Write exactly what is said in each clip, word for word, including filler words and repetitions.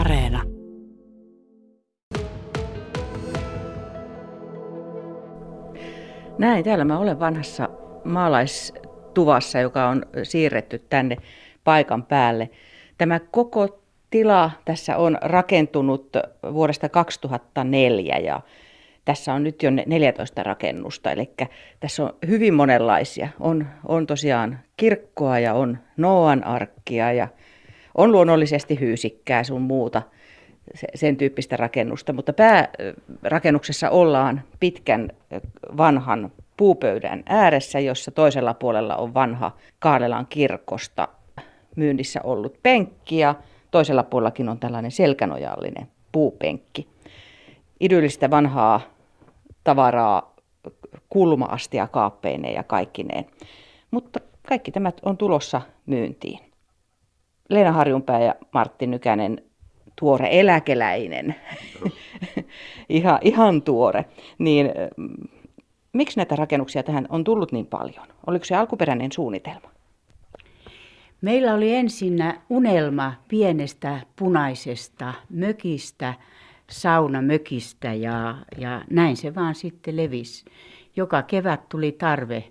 Areena. Näin, täällä mä olen vanhassa maalaistuvassa, joka on siirretty tänne paikan päälle. Tämä koko tila tässä on rakentunut vuodesta kaksituhattaneljä ja tässä on nyt jo neljätoista rakennusta, eli tässä on hyvin monenlaisia. On, on tosiaan kirkkoa ja on Nooan arkkia ja on luonnollisesti hyysikkää sun muuta, sen tyyppistä rakennusta, mutta päärakennuksessa ollaan pitkän vanhan puupöydän ääressä, jossa toisella puolella on vanha Kaalelan kirkosta myynnissä ollut penkki ja toisella puolellakin on tällainen selkänojallinen puupenkki. Idyllistä vanhaa tavaraa kulma-astia kaappeineen ja kaikkineen, mutta kaikki tämä on tulossa myyntiin. Leena Harjunpää ja Martti Nykänen, tuore eläkeläinen, ihan, ihan tuore, niin miksi näitä rakennuksia tähän on tullut niin paljon? Oliko se alkuperäinen suunnitelma? Meillä oli ensinnä unelma pienestä punaisesta mökistä, saunamökistä ja, ja näin se vaan sitten levisi. Joka kevät tuli tarve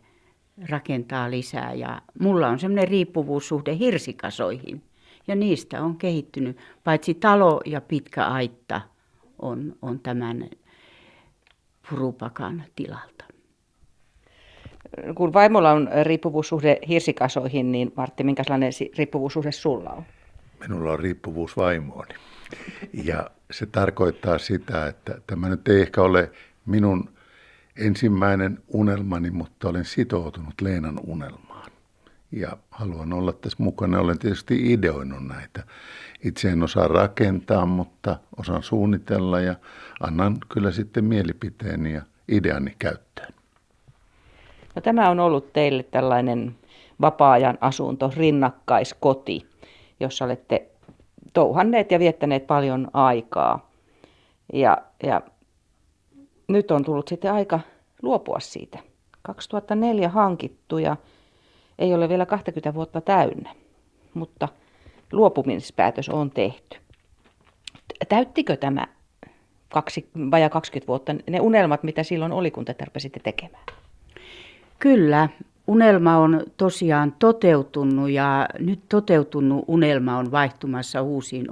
rakentaa lisää ja mulla on semmoinen riippuvuussuhde hirsikasoihin. Ja niistä on kehittynyt, paitsi talo ja pitkä aitta on, on tämän purupakan tilalta. Kun vaimolla on riippuvuussuhde hirsikasoihin, niin Martti, minkälainen riippuvuussuhde sulla on? Minulla on riippuvuus vaimooni. Ja se tarkoittaa sitä, että tämä nyt ei ehkä ole minun ensimmäinen unelmani, mutta olen sitoutunut Leenan unelmaan. Ja haluan olla tässä mukana. Olen tietysti ideoinut näitä. Itse en osaa rakentaa, mutta osaan suunnitella ja annan kyllä sitten mielipiteeni ja ideani käyttöön. No, tämä on ollut teille tällainen vapaa-ajan asunto, rinnakkaiskoti, jossa olette touhanneet ja viettäneet paljon aikaa. Ja, ja nyt on tullut sitten aika luopua siitä. kaksituhattaneljä hankittu ja ei ole vielä kaksikymmentä vuotta täynnä, mutta luopumispäätös on tehty. Täyttikö tämä kaksi, vajaa kaksikymmentä vuotta ne unelmat, mitä silloin oli, kun te tarvisitte tekemään? Kyllä, unelma on tosiaan toteutunut ja nyt toteutunut unelma on vaihtumassa uusiin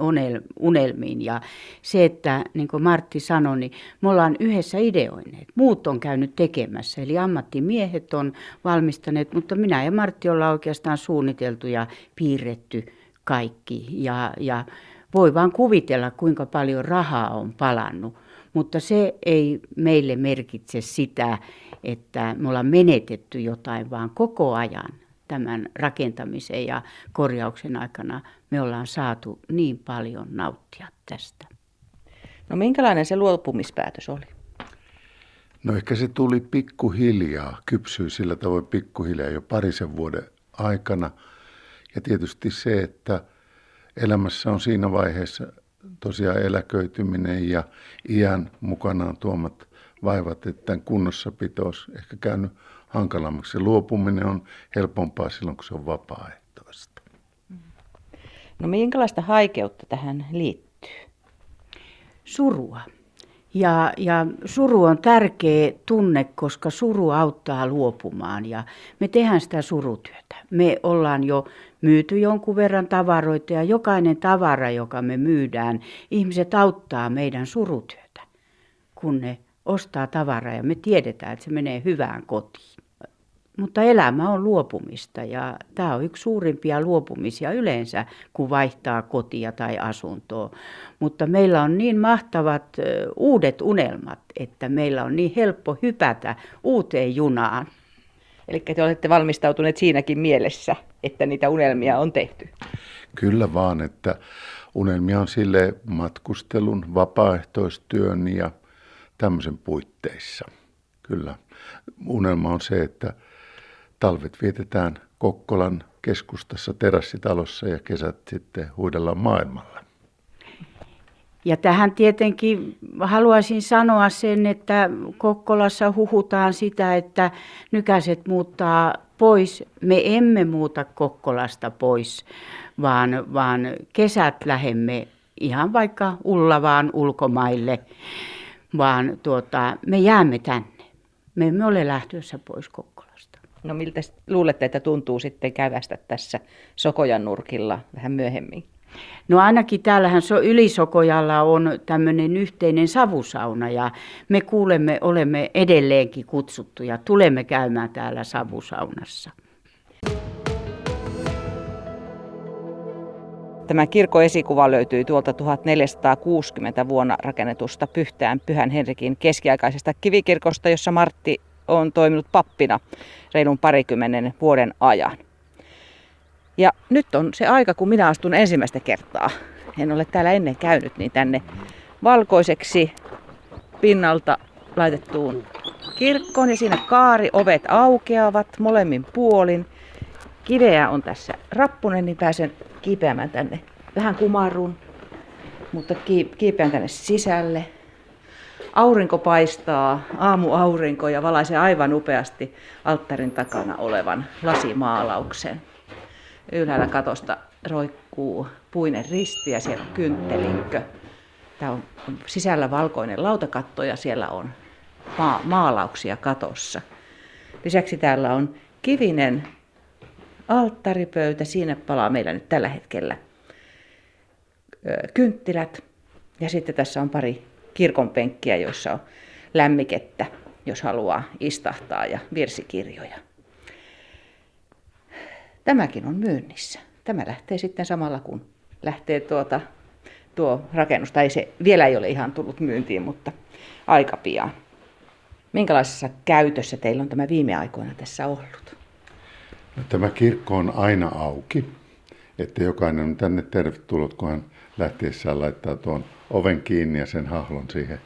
unelmiin. Ja se, että niin kuin Martti sanoi, niin me ollaan yhdessä ideoineet. Muut on käynyt tekemässä, eli ammattimiehet on valmistaneet, mutta minä ja Martti ollaan oikeastaan suunniteltu ja piirretty kaikki. Ja, ja voi vaan kuvitella, kuinka paljon rahaa on palannut. Mutta se ei meille merkitse sitä, että me ollaan menetetty jotain, vaan koko ajan tämän rakentamisen ja korjauksen aikana me ollaan saatu niin paljon nauttia tästä. No, minkälainen se luopumispäätös oli? No, ehkä se tuli pikkuhiljaa, kypsyi sillä tavoin pikkuhiljaa jo parisen vuoden aikana. Ja tietysti se, että elämässä on siinä vaiheessa tosiaan eläköityminen ja iän mukanaan tuomat vaivat, että tämän kunnossapito olisi ehkä käynyt hankalammaksi. Luopuminen on helpompaa silloin, kun se on vapaaehtoista. No, minkälaista haikeutta tähän liittyy? Surua. Ja, ja suru on tärkeä tunne, koska suru auttaa luopumaan ja me tehdään sitä surutyötä. Me ollaan jo myyty jonkun verran tavaroita ja jokainen tavara, joka me myydään, ihmiset auttaa meidän surutyötä, kun ne ostaa tavaraa ja me tiedetään, että se menee hyvään kotiin. Mutta elämä on luopumista ja tämä on yksi suurimpia luopumisia yleensä, kun vaihtaa kotia tai asuntoa. Mutta meillä on niin mahtavat uudet unelmat, että meillä on niin helppo hypätä uuteen junaan. Eli te olette valmistautuneet siinäkin mielessä, että niitä unelmia on tehty. Kyllä vaan, että unelmia on silleen matkustelun, vapaaehtoistyön ja tämmöisen puitteissa. Kyllä. Unelma on se, että talvet vietetään Kokkolan keskustassa terassitalossa ja kesät sitten huidellaan maailmalla. Ja tähän tietenkin haluaisin sanoa sen, että Kokkolassa huhutaan sitä, että Nykäset muuttaa pois. Me emme muuta Kokkolasta pois, vaan, vaan kesät lähemme ihan vaikka Ullavaan ulkomaille, vaan tuota, me jäämme tänne. Me emme ole lähtössä pois Kokkolasta. No miltä luulette, että tuntuu sitten kävästä tässä Sokojanurkilla vähän myöhemmin? No ainakin täällähän Ylisokojalla on tämmöinen yhteinen savusauna ja me kuulemme, olemme edelleenkin kutsuttuja, tulemme käymään täällä savusaunassa. Tämä kirkon esikuva löytyy tuolta tuhatneljäsataakuusikymmentä vuonna rakennetusta Pyhtään Pyhän Henrikin keskiaikaisesta kivikirkosta, jossa Martti on toiminut pappina reilun parikymmenen vuoden ajan. Ja nyt on se aika, kun minä astun ensimmäistä kertaa. En ole täällä ennen käynyt, niin tänne valkoiseksi pinnalta laitettuun kirkkoon. Ja siinä kaari, ovet aukeavat molemmin puolin. Kiveä on tässä rappunen, niin pääsen kiipeämään tänne. Vähän kumarrun, mutta kiipeän tänne sisälle. Aurinko paistaa, aamuaurinko, ja valaisee aivan upeasti alttarin takana olevan lasimaalauksen. Ylhäällä katosta roikkuu puinen risti ja siellä on kynttelinkkö. Tää on sisällä valkoinen lautakatto ja siellä on ma- maalauksia katossa. Lisäksi täällä on kivinen alttaripöytä. Siinä palaa meillä nyt tällä hetkellä kynttilät. Ja sitten tässä on pari kirkon penkkiä, joissa on lämmikettä, jos haluaa istahtaa, ja virsikirjoja. Tämäkin on myynnissä. Tämä lähtee sitten samalla, kun lähtee tuota, tuo rakennus. Tai se vielä ei ole ihan tullut myyntiin, mutta aika pian. Minkälaisessa käytössä teillä on tämä viime aikoina tässä ollut? No, tämä kirkko on aina auki, että jokainen on tänne tervetullut, kun hän lähtiessään laittaa tuon oven kiinni ja sen hahlon siihen,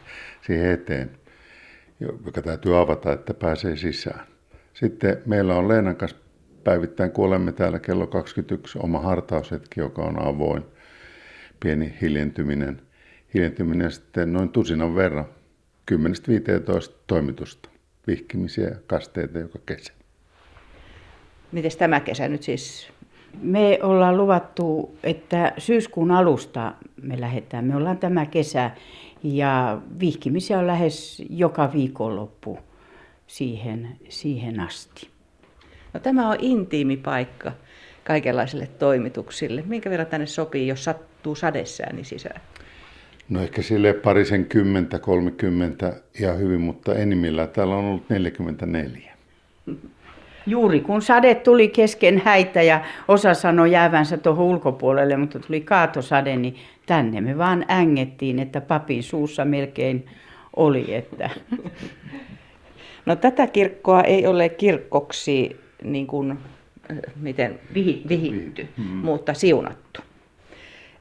siihen eteen, joka täytyy avata, että pääsee sisään. Sitten meillä on Leenan kanssa päivittäin, kun olemme täällä kello kaksikymmentäyksi, oma hartaushetki, joka on avoin, pieni hiljentyminen. Hiljentyminen sitten noin tusinan verran, kymmenestä viiteentoista toimitusta, vihkimisiä ja kasteita joka kesä. Mites tämä kesä nyt siis? Me ollaan luvattu, että syyskuun alusta me lähdetään. Me ollaan tämä kesä ja vihkimisiä on lähes joka viikonloppu siihen, siihen asti. No, tämä on intiimi paikka kaikenlaisille toimituksille. Minkä verran tänne sopii, jos sattuu sadessään niin sisään? No ehkä sille parisen kymmentä, kolmekymmentä ihan hyvin, mutta enimmillään täällä on ollut neljäkymmentäneljä. Juuri kun sade tuli kesken häitä ja osa sanoi jäävänsä tuohon ulkopuolelle, mutta tuli kaatosade, niin tänne me vaan ängettiin, että papin suussa melkein oli. Että. No tätä kirkkoa ei ole kirkkoksi niin kuin, miten, vihitty, mm. mutta siunattu.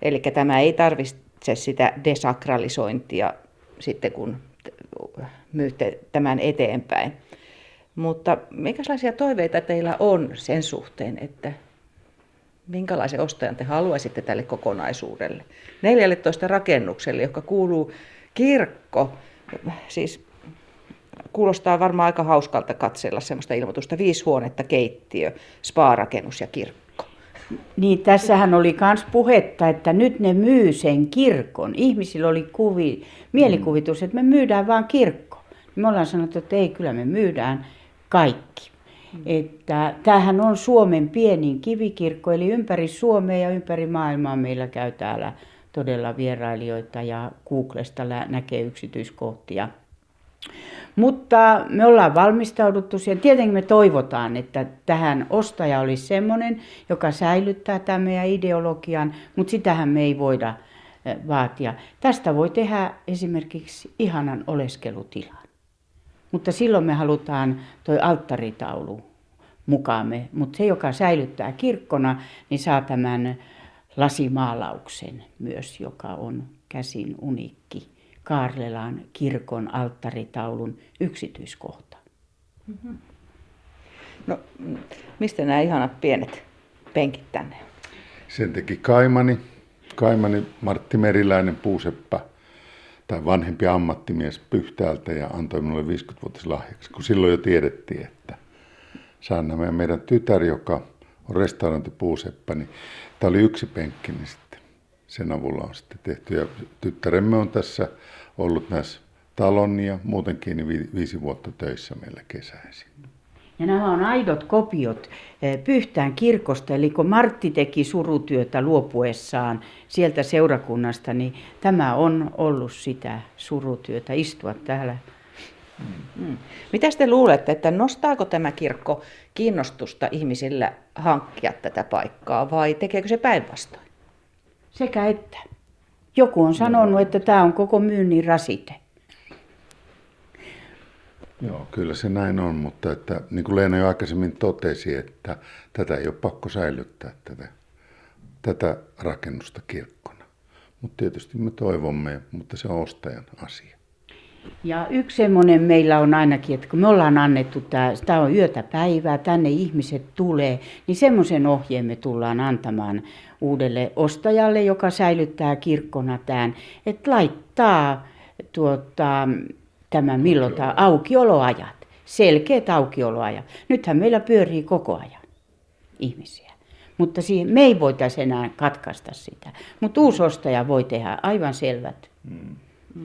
Eli tämä ei tarvitse sitä desakralisointia sitten, kun myytte tämän eteenpäin. Mutta minkälaisia toiveita teillä on sen suhteen, että minkälaisen ostajan te haluaisitte tälle kokonaisuudelle? neljälletoista rakennukselle, joka kuuluu kirkko, siis kuulostaa varmaan aika hauskalta katsella semmoista ilmoitusta, viisi huonetta, keittiö, spa-rakennus ja kirkko. Niin, tässähän oli myös puhetta, että nyt ne myy sen kirkon. Ihmisillä oli kuvi, mielikuvitus, että me myydään vaan kirkko. Me ollaan sanottu, että ei, kyllä me myydään kaikki. Mm. Että tämähän on Suomen pienin kivikirkko, eli ympäri Suomea ja ympäri maailmaa meillä käy täällä todella vierailijoita ja Googlesta näkee yksityiskohtia. Mutta me ollaan valmistauduttu siihen. Tietenkin me toivotaan, että tähän ostaja olisi semmoinen, joka säilyttää tämän meidän ideologian, mutta sitähän me ei voida vaatia. Tästä voi tehdä esimerkiksi ihanan oleskelutilan. Mutta silloin me halutaan toi alttaritaulu mukaamme, mutta se, joka säilyttää kirkkona, niin saa tämän lasimaalauksen myös, joka on käsin uniikki Kaarlelan kirkon alttaritaulun yksityiskohta. Mm-hmm. No, mistä nämä ihanat pienet penkit tänne? Sen teki Kaimani, Kaimani Martti Meriläinen, puuseppä, tai vanhempi ammattimies Pyhtäältä, ja antoi minulle viisikymmenvuotislahjaksi, kun silloin jo tiedettiin, että Sanna, meidän tytär, joka on restaurantipuuseppä, niin tämä oli yksi penkki, niin sitten sen avulla on sitten tehty. Ja tyttäremme on tässä ollut näissä talon ja muutenkin vi- viisi vuotta töissä meillä kesäisin. Ja nämä on aidot kopiot Pyhtään kirkosta, eli kun Martti teki surutyötä luopuessaan sieltä seurakunnasta, niin tämä on ollut sitä surutyötä, istua täällä. Mm. Mitä te luulette, että nostaako tämä kirkko kiinnostusta ihmisillä hankkia tätä paikkaa vai tekeekö se päinvastoin? Sekä että. Joku on sanonut, että tämä on koko myynnin rasite. Joo, kyllä se näin on, mutta että, niin kuin Leena jo aikaisemmin totesi, että tätä ei ole pakko säilyttää, tätä, tätä rakennusta kirkkona. Mutta tietysti me toivomme, mutta se on ostajan asia. Ja yksi semmoinen meillä on ainakin, että kun me ollaan annettu, tämä, tämä on yötä päivää, tänne ihmiset tulee, niin semmoisen ohjeen me tullaan antamaan uudelle ostajalle, joka säilyttää kirkkona tämän, että laittaa tuota... Tämä milloin tämä aukioloajat, selkeät aukioloajat. Nythän meillä pyörii koko ajan ihmisiä, mutta siihen, me ei voitaisi enää katkaista sitä. Mutta uusi ostaja voi tehdä aivan selvät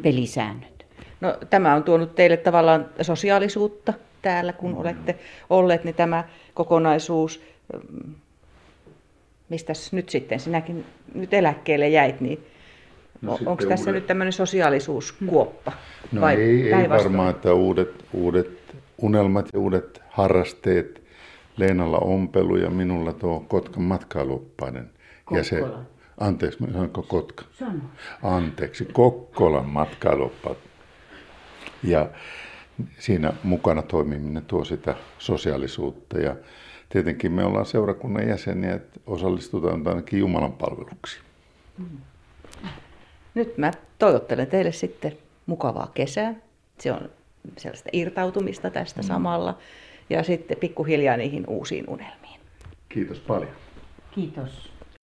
pelisäännöt. No, tämä on tuonut teille tavallaan sosiaalisuutta täällä, kun olette olleet, niin tämä kokonaisuus, mistäs nyt sitten sinäkin nyt eläkkeelle jäit, niin... No, onko tässä uudet... nyt tämmöinen sosiaalisuuskuoppa? No vai ei, ei varmaan, että uudet, uudet unelmat ja uudet harrasteet. Leenalla ompelu ja minulla tuo Kotkan matkailuoppaiden. Ja se, anteeksi, mä sanonko Kotka? Sano. Anteeksi, Kokkolan matkailuoppaat. Ja siinä mukana toimiminen tuo sitä sosiaalisuutta. Ja tietenkin me ollaan seurakunnan jäseniä, että osallistutaan ainakin Jumalan palveluksiin. Mm. Nyt mä toivottelen teille sitten mukavaa kesää. Se on sellaista irtautumista tästä mm. samalla ja sitten pikkuhiljaa niihin uusiin unelmiin. Kiitos paljon. Kiitos.